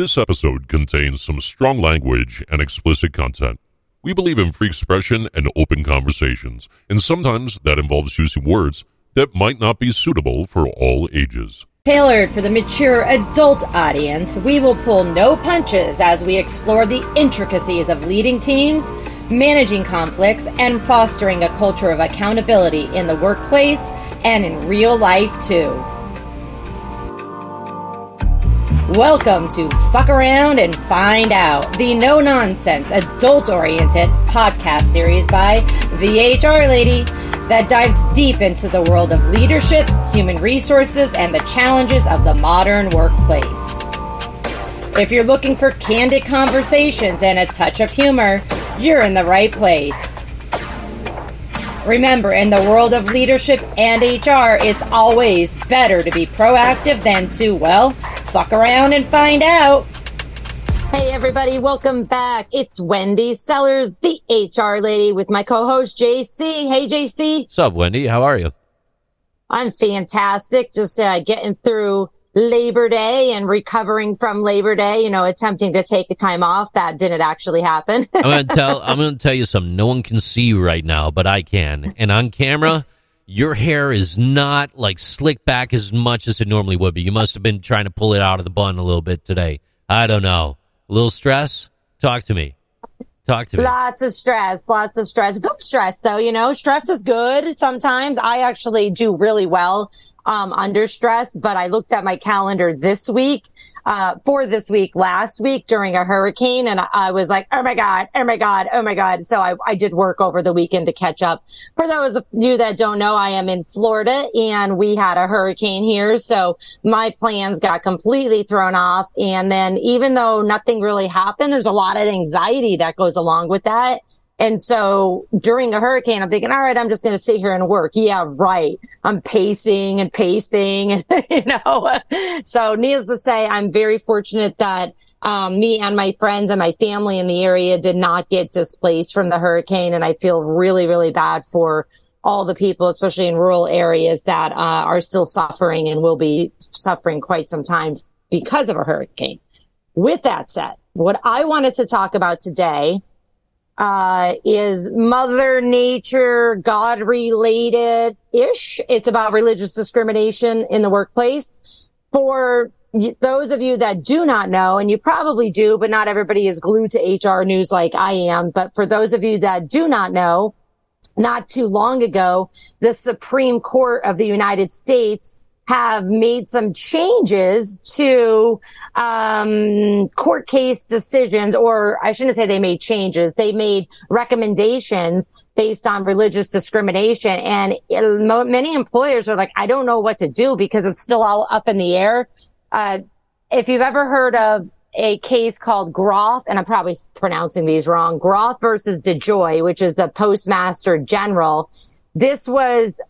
This episode contains some strong language and explicit content. We believe in free expression and open conversations, and sometimes that involves using words that might not be suitable for all ages. Tailored for the mature adult audience, we will pull no punches as we explore the intricacies of leading teams, managing conflicts, and fostering a culture of accountability in the workplace and in real life, too. Welcome to Fuck Around and Find Out, the no-nonsense, adult-oriented podcast series by The HR Lady that dives deep into the world of leadership, human resources, and the challenges of the modern workplace. If you're looking for candid conversations and a touch of humor, you're in the right place. Remember, in the world of leadership and HR, it's always better to be proactive than to, well, fuck around and find out. Hey, everybody. Welcome back. It's Wendy Sellers, the HR lady, with my co-host, JC. Hey, JC. What's up, Wendy? How are you? I'm fantastic. Just getting through Labor Day and recovering from Labor Day, you know, attempting to take a time off. That didn't actually happen. I'm going to tell you something. No one can see you right now, but I can. And on camera, your hair is not like slicked back as much as it normally would be. You must have been trying to pull it out of the bun a little bit today. I don't know. A little stress? Talk to me. Lots of stress. Good stress, though, you know. Stress is good sometimes. I actually do really well under stress, but I looked at my calendar this week, last week during a hurricane, and I was like, oh my God. So I did work over the weekend to catch up. For those of you that don't know, I am in Florida and we had a hurricane here. So my plans got completely thrown off. And then even though nothing really happened, there's a lot of anxiety that goes along with that. And so during a hurricane, I'm thinking, all right, I'm just going to sit here and work. Yeah, right. I'm pacing and, you know, so needless to say, I'm very fortunate that me and my friends and my family in the area did not get displaced from the hurricane. And I feel really, really bad for all the people, especially in rural areas that are still suffering and will be suffering quite some time because of a hurricane. With that said, what I wanted to talk about today is Mother Nature, God-related-ish. It's about religious discrimination in the workplace. For those of you that do not know, and you probably do, but not everybody is glued to HR news like I am, but for those of you that do not know, not too long ago, the Supreme Court of the United States have made some changes to court case decisions, or I shouldn't say they made changes. They made recommendations based on religious discrimination. And many employers are like, I don't know what to do because it's still all up in the air. If you've ever heard of a case called Groff, and I'm probably pronouncing these wrong, Groff versus DeJoy, which is the Postmaster General. This was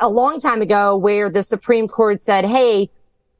a long time ago where the Supreme Court said, hey,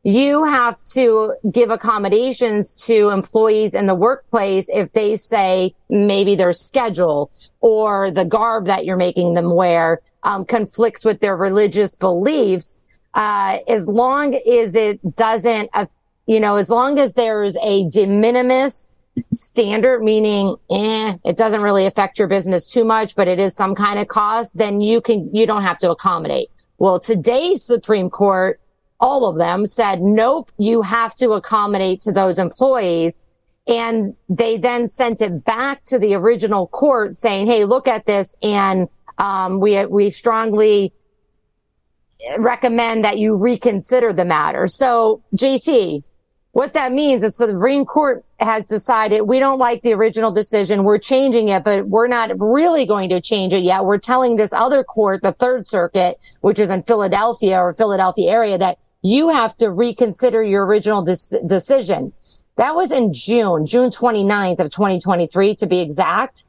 you have to give accommodations to employees in the workplace if they say maybe their schedule or the garb that you're making them wear conflicts with their religious beliefs, as long as it doesn't, as long as there's a de minimis standard, meaning it doesn't really affect your business too much, but it is some kind of cost, then you don't have to accommodate. Well, today's Supreme Court, all of them said, nope, you have to accommodate to those employees. And they then sent it back to the original court saying, hey, look at this. And we strongly recommend that you reconsider the matter. So, JC, what that means is the Supreme Court has decided we don't like the original decision. We're changing it, but we're not really going to change it yet. We're telling this other court, the Third Circuit, which is in Philadelphia area, that you have to reconsider your original decision. That was in June 29th of 2023, to be exact.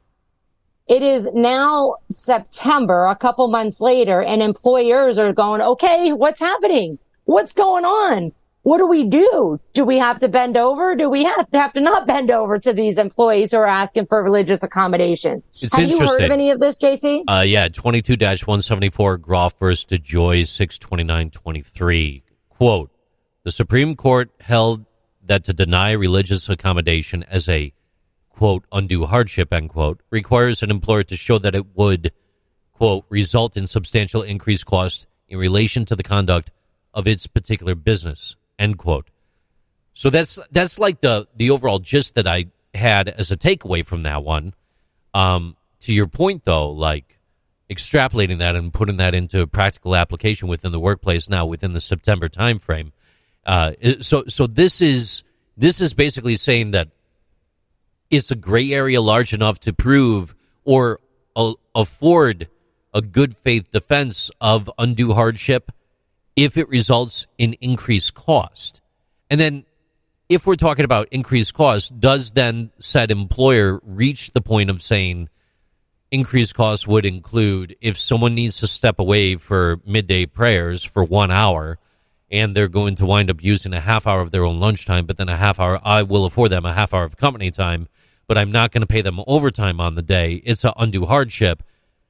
It is now September, a couple months later, and employers are going, okay, what's happening? What's going on? What do we do? Do we have to bend over? Do we have to not bend over to these employees who are asking for religious accommodations? Have you heard of any of this, JC? 22-174 Groff versus DeJoy 629-23. Quote, the Supreme Court held that to deny religious accommodation as a, quote, undue hardship, end quote, requires an employer to show that it would, quote, result in substantial increased cost in relation to the conduct of its particular business, end quote. So that's like the overall gist that I had as a takeaway from that one. To your point, though, like extrapolating that and putting that into practical application within the workplace now, within the September timeframe. So this is basically saying that it's a gray area large enough to prove or afford a good faith defense of undue hardship if it results in increased cost. And then if we're talking about increased cost, does then said employer reach the point of saying increased cost would include if someone needs to step away for midday prayers for 1 hour and they're going to wind up using a half hour of their own lunchtime, but then a half hour, I will afford them a half hour of company time, but I'm not going to pay them overtime on the day. It's an undue hardship.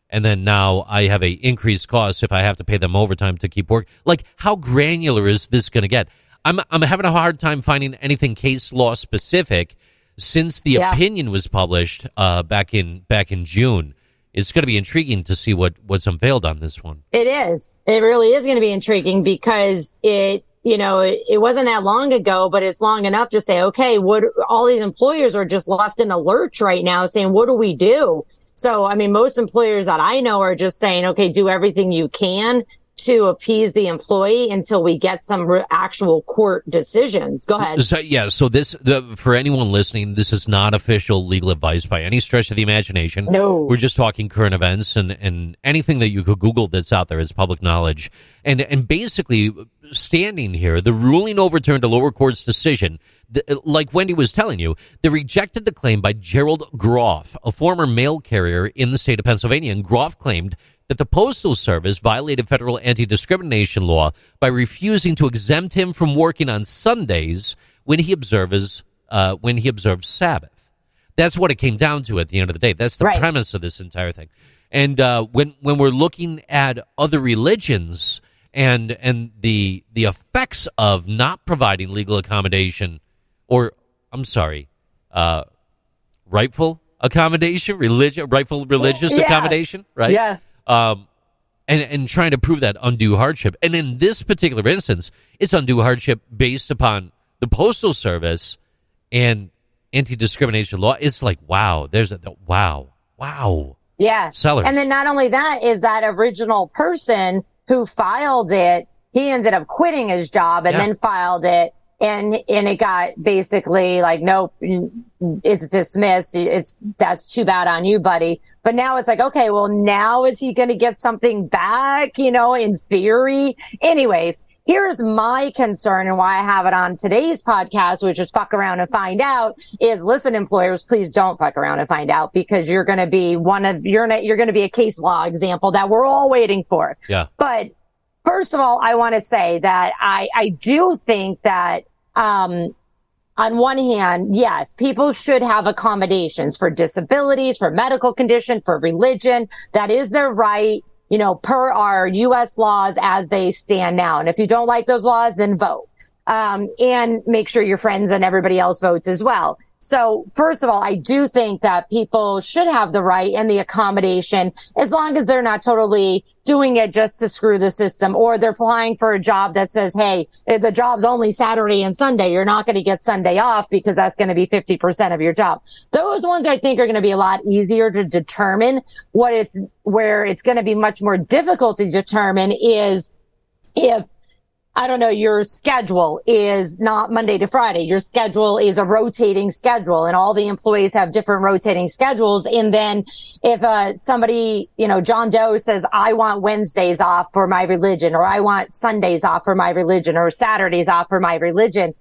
And then now I have a increased cost if I have to pay them overtime to keep work. Like, how granular is this going to get? I'm having a hard time finding anything case law specific since the opinion was published back in June. It's going to be intriguing to see what's unveiled on this one. It is. It really is going to be intriguing because it wasn't that long ago, but it's long enough to say, okay, what all these employers are just left in a lurch right now saying, what do we do? So, I mean, most employers that I know are just saying, okay, do everything you can to appease the employee until we get some actual court decisions. Go ahead. So for anyone listening, this is not official legal advice by any stretch of the imagination. No. We're just talking current events and anything that you could Google that's out there is public knowledge. And basically, standing here, the ruling overturned a lower court's decision. Like Wendy was telling you, they rejected the claim by Gerald Groff, a former mail carrier in the state of Pennsylvania, and Groff claimed that the Postal Service violated federal anti-discrimination law by refusing to exempt him from working on Sundays when he observes Sabbath. That's what it came down to at the end of the day. That's the premise of this entire thing. And when we're looking at other religions and the effects of not providing legal accommodation, rightful accommodation, rightful religious accommodation, right? Yeah. And trying to prove that undue hardship. And in this particular instance, it's undue hardship based upon the Postal Service and anti-discrimination law. It's like, wow, there's wow. Yeah. Sellers. And then not only that, is that original person who filed it, he ended up quitting his job and then filed it. And it got basically like, nope, it's dismissed. That's too bad on you, buddy. But now it's like, okay, well, now is he going to get something back, in theory? Anyways, here's my concern and why I have it on today's podcast, which is fuck around and find out, is listen, employers, please don't fuck around and find out because you're going to be you're going to be a case law example that we're all waiting for. Yeah. But first of all, I want to say that I do think that, on one hand, yes, people should have accommodations for disabilities, for medical condition, for religion. That is their right, per our U.S. laws as they stand now. And if you don't like those laws, then vote. And make sure your friends and everybody else votes as well. So first of all, I do think that people should have the right and the accommodation as long as they're not totally doing it just to screw the system or they're applying for a job that says, hey, the job's only Saturday and Sunday. You're not going to get Sunday off because that's going to be 50% of your job. Those ones I think are going to be a lot easier to determine. Where it's going to be much more difficult to determine is if your schedule is not Monday to Friday. Your schedule is a rotating schedule and all the employees have different rotating schedules. And then if somebody, John Doe says, I want Wednesdays off for my religion, or I want Sundays off for my religion, or Saturdays off for my religion.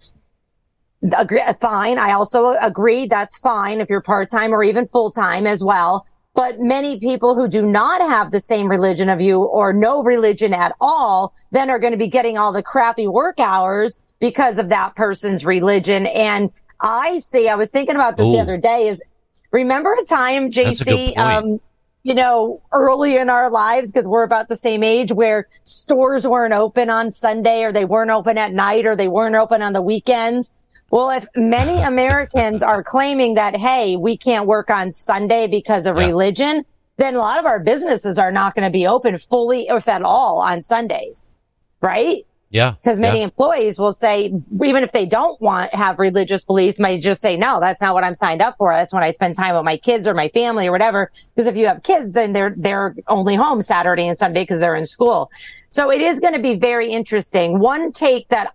Fine. I also agree. That's fine if you're part-time or even full-time as well. But many people who do not have the same religion of you or no religion at all then are going to be getting all the crappy work hours because of that person's religion. And I was thinking about this the other day is remember a time, JC, early in our lives, because we're about the same age, where stores weren't open on Sunday or they weren't open at night or they weren't open on the weekends. Well, if many Americans are claiming that, hey, we can't work on Sunday because of religion, then a lot of our businesses are not going to be open fully, if at all, on Sundays, right? Yeah. Because many employees will say, even if they don't want have religious beliefs, might just say, no, that's not what I'm signed up for. That's when I spend time with my kids or my family or whatever. Because if you have kids, then they're only home Saturday and Sunday because they're in school. So it is going to be very interesting. One take that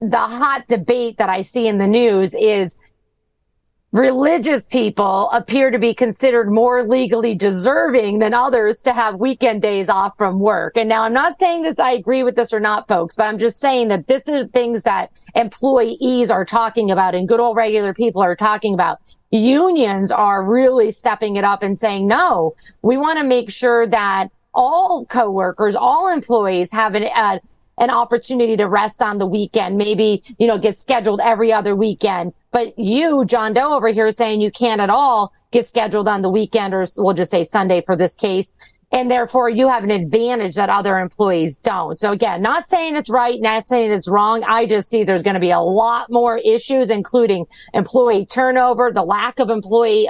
the hot debate that I see in the news is religious people appear to be considered more legally deserving than others to have weekend days off from work. And now I'm not saying that I agree with this or not, folks, but I'm just saying that this is things that employees are talking about and good old regular people are talking about. Unions are really stepping it up and saying, no, we want to make sure that all coworkers, all employees have an opportunity to rest on the weekend, maybe, get scheduled every other weekend. But you, John Doe over here, is saying you can't at all get scheduled on the weekend, or we'll just say Sunday for this case. And therefore, you have an advantage that other employees don't. So again, not saying it's right, not saying it's wrong. I just see there's going to be a lot more issues, including employee turnover, the lack of employee,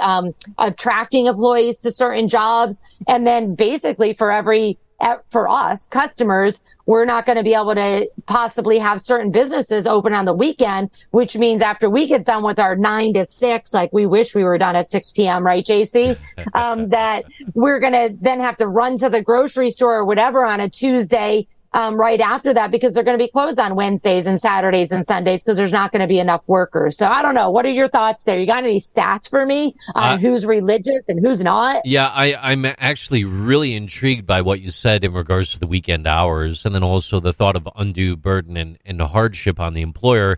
attracting employees to certain jobs. And then basically for us customers, we're not going to be able to possibly have certain businesses open on the weekend, which means after we get done with our 9 to 6, like we wish we were done at 6 p.m., right, JC? That we're going to then have to run to the grocery store or whatever on a Tuesday right after that, because they're going to be closed on Wednesdays and Saturdays and Sundays because there's not going to be enough workers. So I don't know. What are your thoughts there? You got any stats for me on who's religious and who's not? Yeah, I'm actually really intrigued by what you said in regards to the weekend hours, and then also the thought of undue burden and the hardship on the employer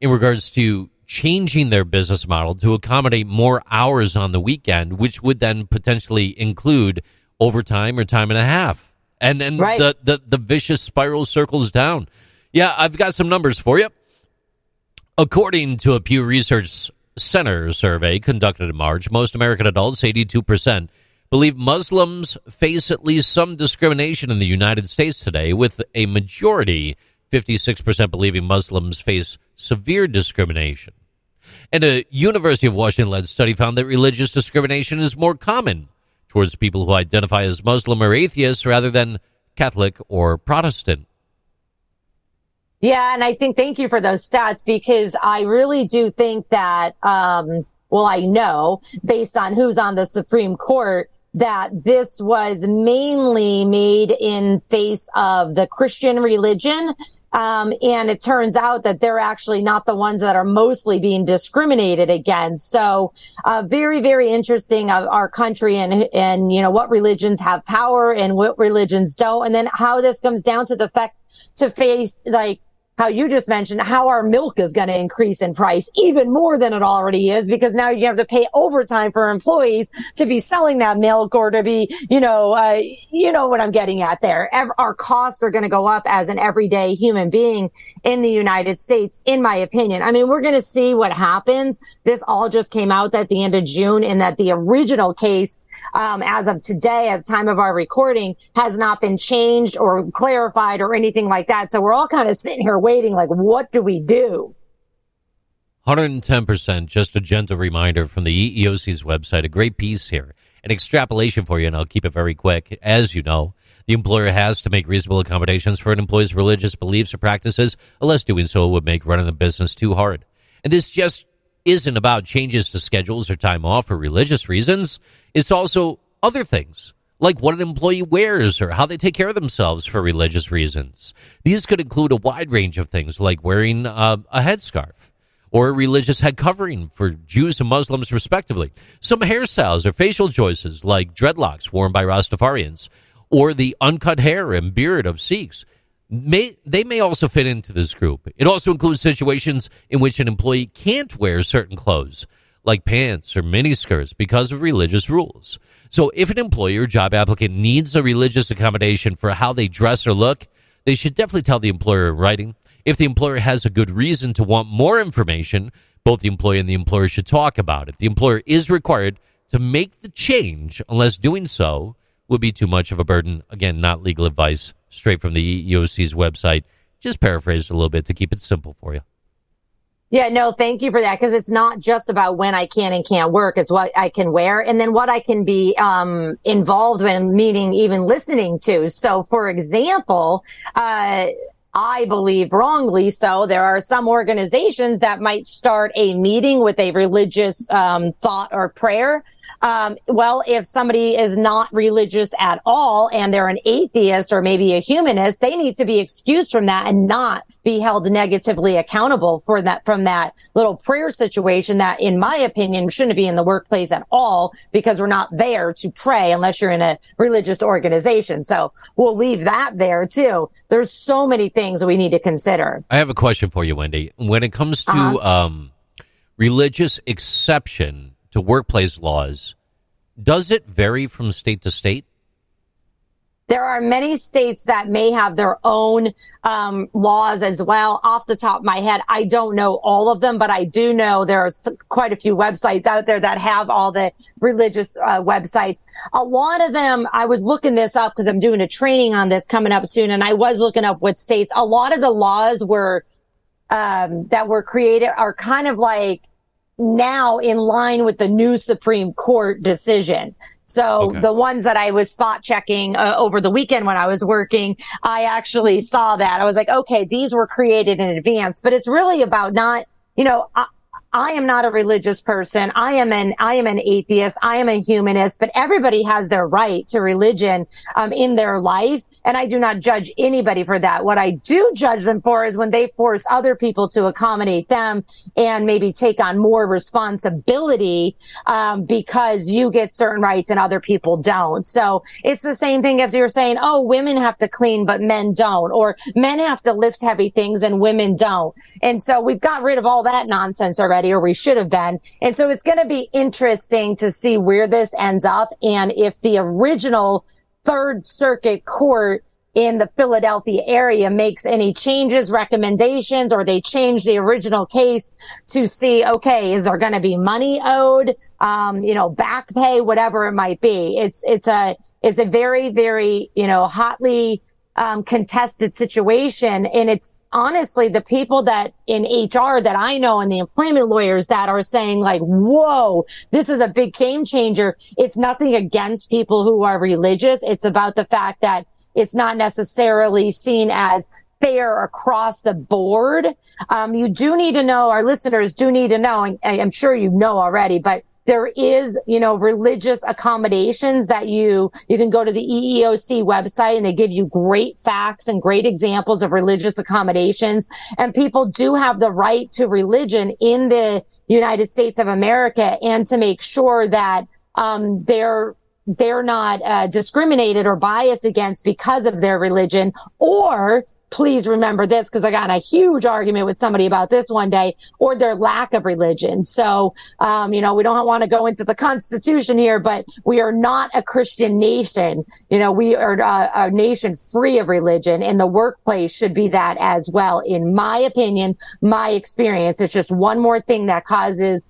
in regards to changing their business model to accommodate more hours on the weekend, which would then potentially include overtime or time and a half. And then the vicious spiral circles down. Yeah, I've got some numbers for you. According to a Pew Research Center survey conducted in March, most American adults, 82%, believe Muslims face at least some discrimination in the United States today, with a majority, 56%, believing Muslims face severe discrimination. And a University of Washington-led study found that religious discrimination is more common towards people who identify as Muslim or atheist rather than Catholic or Protestant. Yeah, and I think thank you for those stats, because I really do think that, I know based on who's on the Supreme Court that this was mainly made in face of the Christian religion. And it turns out that they're actually not the ones that are mostly being discriminated against. So, very, very interesting of our country and, what religions have power and what religions don't. And then how this comes down to the fact to face, like how you just mentioned, how our milk is going to increase in price even more than it already is, because now you have to pay overtime for employees to be selling that milk or to be, what I'm getting at there. Our costs are going to go up as an everyday human being in the United States, in my opinion. I mean, we're going to see what happens. This all just came out at the end of June, and that the original case, as of today, at the time of our recording, has not been changed or clarified or anything like that. So we're all kind of sitting here waiting, like, what do we do? 110%, just a gentle reminder from the EEOC's website, a great piece here, an extrapolation for you, and I'll keep it very quick. As you know, the employer has to make reasonable accommodations for an employee's religious beliefs or practices, unless doing so would make running the business too hard. And this just isn't about changes to schedules or time off for religious reasons. It's also other things, like what an employee wears or how they take care of themselves for religious reasons. These could include a wide range of things, like wearing a headscarf or a religious head covering for Jews and Muslims, respectively. Some hairstyles or facial choices, like dreadlocks worn by Rastafarians or the uncut hair and beard of Sikhs, may also fit into this group. It also includes situations in which an employee can't wear certain clothes, like pants or miniskirts, because of religious rules. So if an employer or job applicant needs a religious accommodation for how they dress or look, they should definitely tell the employer in writing. If the employer has a good reason to want more information, both the employee and the employer should talk about it. The employer is required to make the change unless doing so would be too much of a burden. Again, not legal advice, straight from the EEOC's website. Just paraphrased a little bit to keep it simple for you. Yeah, no, thank you for that, because it's not just about when I can and can't work. It's what I can wear and then what I can be involved in, meaning even listening to. So, for example, I believe wrongly so, there are some organizations that might start a meeting with a religious thought or prayer. Well, if somebody is not religious at all and they're an atheist or maybe a humanist, they need to be excused from that and not be held negatively accountable for that, from that little prayer situation that, in my opinion, shouldn't be in the workplace at all, because we're not there to pray unless you're in a religious organization. So we'll leave that there too. There's so many things that we need to consider. I have a question for you, Wendy. When it comes to religious exception to workplace laws, does it vary from state to state? There are many states that may have their own laws as well. Off the top of my head, I don't know all of them, but I do know there are quite a few websites out there that have all the religious websites. A lot of them, I was looking this up because I'm doing a training on this coming up soon, and I was looking up what states. A lot of the laws were that were created are kind of like now in line with the new Supreme Court decision. So the ones that I was spot checking over the weekend when I was working, I actually saw that. I was like, okay, these were created in advance, but it's really about not, you know, I am not a religious person. I am an atheist. I am a humanist, but everybody has their right to religion, in their life. And I do not judge anybody for that. What I do judge them for is when they force other people to accommodate them and maybe take on more responsibility, because you get certain rights and other people don't. So it's the same thing as you're saying, oh, women have to clean, but men don't, or men have to lift heavy things and women don't. And so we've got rid of all that nonsense already, or we should have been. And so it's going to be interesting to see where this ends up, and if the original Third Circuit Court in the Philadelphia area makes any changes, recommendations, or they change the original case to see, okay, is there going to be money owed, back pay, whatever it might be. It's a very, very, hotly contested situation. And it's honestly the people that in HR that I know and the employment lawyers that are saying like, whoa, this is a big game changer. It's nothing against people who are religious. It's about the fact that it's not necessarily seen as fair across the board. You do need to know, our listeners do need to know, and I'm sure you know already, but there is, religious accommodations that you can go to the EEOC website and they give you great facts and great examples of religious accommodations. And people do have the right to religion in the United States of America, and to make sure that, they're not, discriminated or biased against because of their religion. Or, please remember this, because I got in a huge argument with somebody about this one day, or their lack of religion. So, we don't want to go into the Constitution here, but we are not a Christian nation. We are a nation free of religion, and the workplace should be that as well. In my opinion, my experience, it's just one more thing that causes,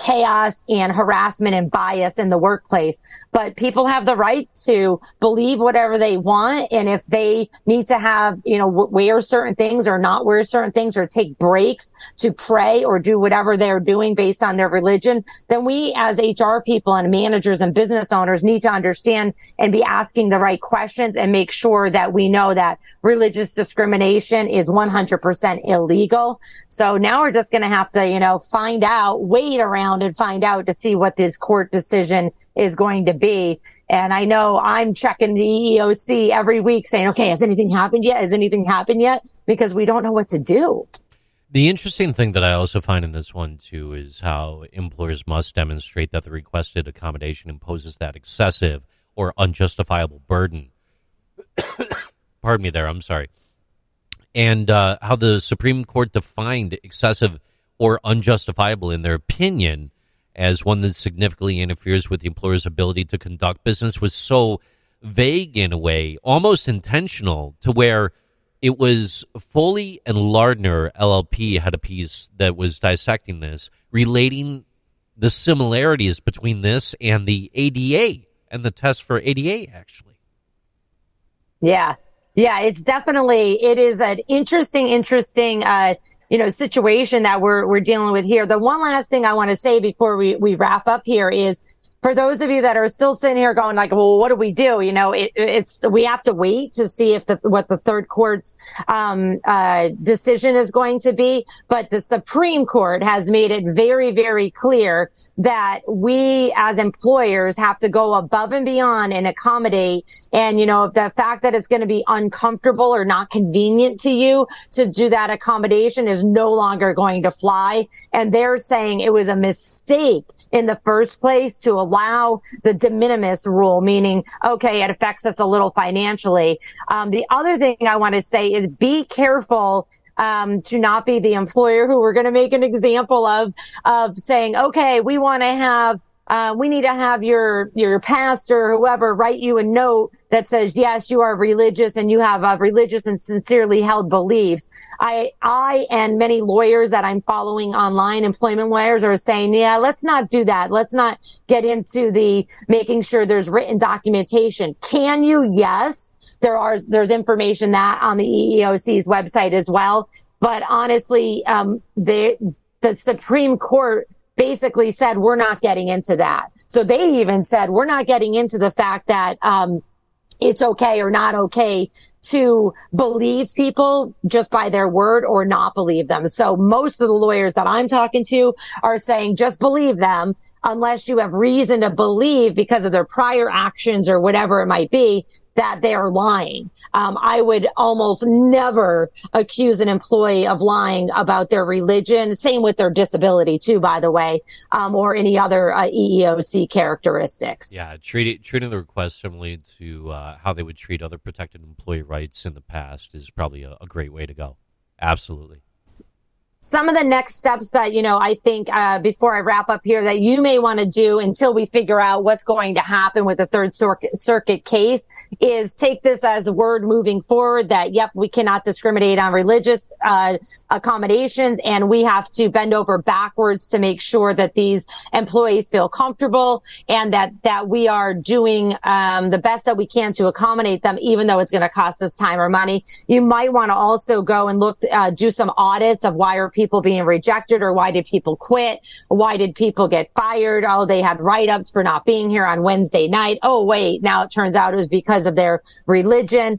chaos and harassment and bias in the workplace. But people have the right to believe whatever they want. And if they need to have, wear certain things or not wear certain things, or take breaks to pray or do whatever they're doing based on their religion, then we as HR people and managers and business owners need to understand and be asking the right questions and make sure that we know that religious discrimination is 100% illegal. So now we're just going to have to, wait around and find out to see what this court decision is going to be. And I know I'm checking the EEOC every week saying, okay, has anything happened yet? Because we don't know what to do. The interesting thing that I also find in this one, too, is how employers must demonstrate that the requested accommodation imposes that excessive or unjustifiable burden. Pardon me there, I'm sorry. And how the Supreme Court defined excessive or unjustifiable in their opinion as one that significantly interferes with the employer's ability to conduct business was so vague in a way, almost intentional, to where it was Foley and Lardner LLP had a piece that was dissecting this, relating the similarities between this and the ADA and the test for ADA, actually. Yeah. Yeah, it's definitely, it is an interesting, situation that we're dealing with here. The one last thing I want to say before we wrap up here is, for those of you that are still sitting here going like, well, what do we do? You know, it's we have to wait to see if what the third court's decision is going to be. But the Supreme Court has made it very, very clear that we as employers have to go above and beyond and accommodate. And, you know, the fact that it's going to be uncomfortable or not convenient to you to do that accommodation is no longer going to fly. And they're saying it was a mistake in the first place to allow the de minimis rule, meaning, okay, it affects us a little financially. The other thing I want to say is be careful to not be the employer who we're going to make an example of saying, okay, we want to have we need to have your pastor, whoever, write you a note that says, yes, you are religious and you have religious and sincerely held beliefs. I and many lawyers that I'm following online, employment lawyers, are saying, yeah, let's not do that. Let's not get into the making sure there's written documentation. Can you? Yes. There's information that on the EEOC's website as well. But honestly, the Supreme Court basically said we're not getting into that. So they even said we're not getting into the fact that it's okay or not okay to believe people just by their word or not believe them. So most of the lawyers that I'm talking to are saying just believe them unless you have reason to believe because of their prior actions or whatever it might be that they are lying. I would almost never accuse an employee of lying about their religion. Same with their disability too, by the way, or any other EEOC characteristics. Yeah, treating the request similarly to how they would treat other protected employee rights in the past is probably a great way to go. Absolutely. Some of the next steps that, I think before I wrap up here that you may want to do until we figure out what's going to happen with the Third Circuit case is take this as a word moving forward that, yep, we cannot discriminate on religious accommodations, and we have to bend over backwards to make sure that these employees feel comfortable and that we are doing the best that we can to accommodate them, even though it's going to cost us time or money. You might want to also go and look, do some audits of why are people being rejected, or why did people quit? Why did people get fired? Oh, they had write-ups for not being here on Wednesday night. Oh, wait, now it turns out it was because of their religion.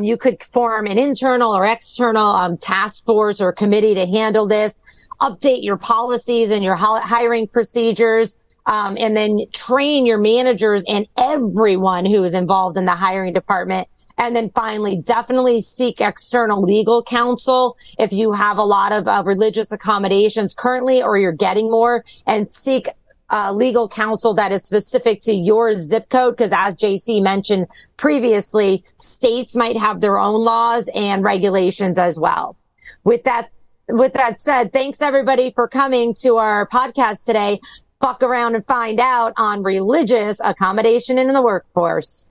You could form an internal or external task force or committee to handle this. Update your policies and your hiring procedures. And then train your managers and everyone who is involved in the hiring department. And then finally, definitely seek external legal counsel if you have a lot of religious accommodations currently, or you're getting more, and seek legal counsel that is specific to your zip code, because as JC mentioned previously, states might have their own laws and regulations as well. With that said, thanks everybody for coming to our podcast today. Fuck around and find out on religious accommodation in the workforce.